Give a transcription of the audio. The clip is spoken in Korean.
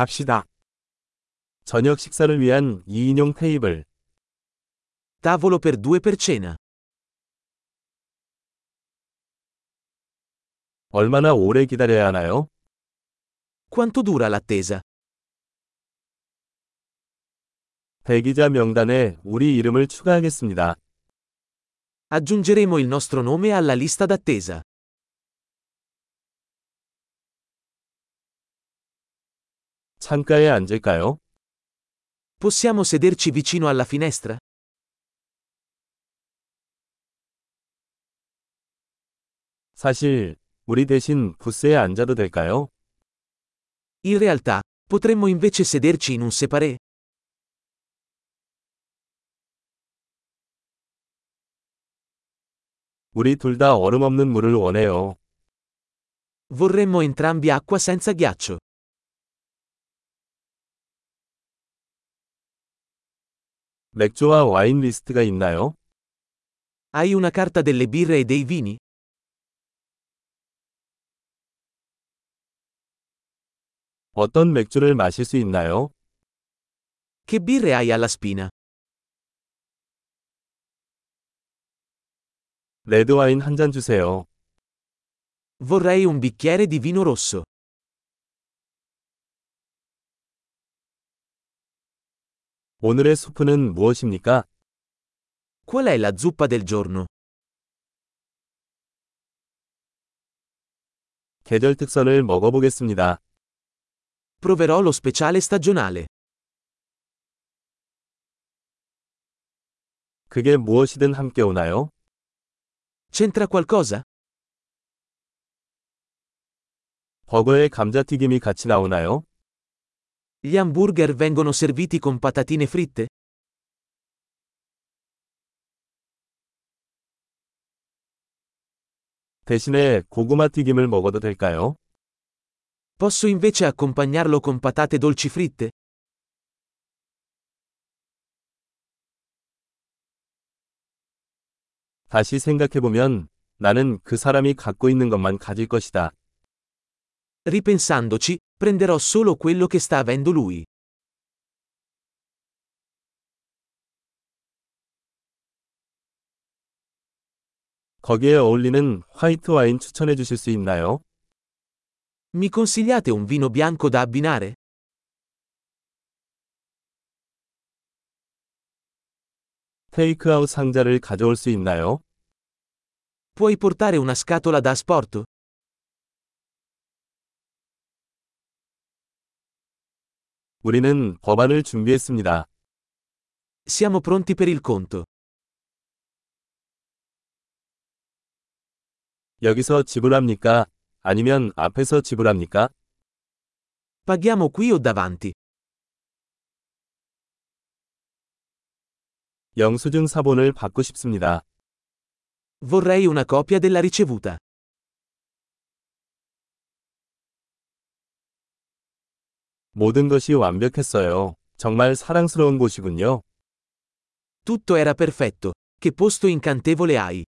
갑시다. 저녁 식사를 위한 2인용 테이블. Tavolo per due per cena. 얼마나 오래 기다려야 하나요? Quanto dura l'attesa? 대기자 명단에 우리 이름을 추가하겠습니다. Aggiungeremo il nostro nome alla lista d'attesa. 창가에 앉을까요? Possiamo sederci vicino alla finestra? 사실, 우리 대신 부스에 앉아도 될까요? In realtà, potremmo invece sederci in un separé. 우리 둘 다 얼음 없는 물을 원해요. Vorremmo entrambi acqua senza ghiaccio. 맥주와 와인 리스트가 있나요? Hai una carta delle birre e dei vini? 어떤 맥주를 마실 수 있나요? Che birre hai alla spina? 레드 와인 한 잔 주세요. Vorrei un bicchiere di vino rosso. 오늘의 수프는 무엇입니까? Qual è la zuppa del giorno? 계절 특선을 먹어보겠습니다. Proverò lo speciale stagionale. 그게 무엇이든 함께 오나요? C'entra qualcosa? 버거에 감자튀김이 같이 나오나요? Gli hamburger vengono serviti con patatine fritte? 대신에 고구마 튀김을 먹어도 될까요? Posso invece accompagnarlo con patate dolci fritte? 다시 생각해보면 나는 그 사람이 갖고 있는 것만 가질 것이다. Ripensandoci, prenderò solo quello che sta avendo lui. 거기에 어울리는 화이트 와인 추천해 주실 수 있나요? Mi consigliate un vino bianco da abbinare? 테이크아웃 상자를 가져올 수 있나요? Puoi portare una scatola da asporto? 우리는 법안을 준비했습니다. Siamo pronti per il conto. 여기서 지불합니까? 아니면 앞에서 지불합니까? Paghiamo qui o davanti? 영수증 사본을 받고 싶습니다. Vorrei una copia della ricevuta. 모든 것이 완벽했어요. 정말 사랑스러운 곳이군요. Tutto era perfetto. Che posto incantevole hai.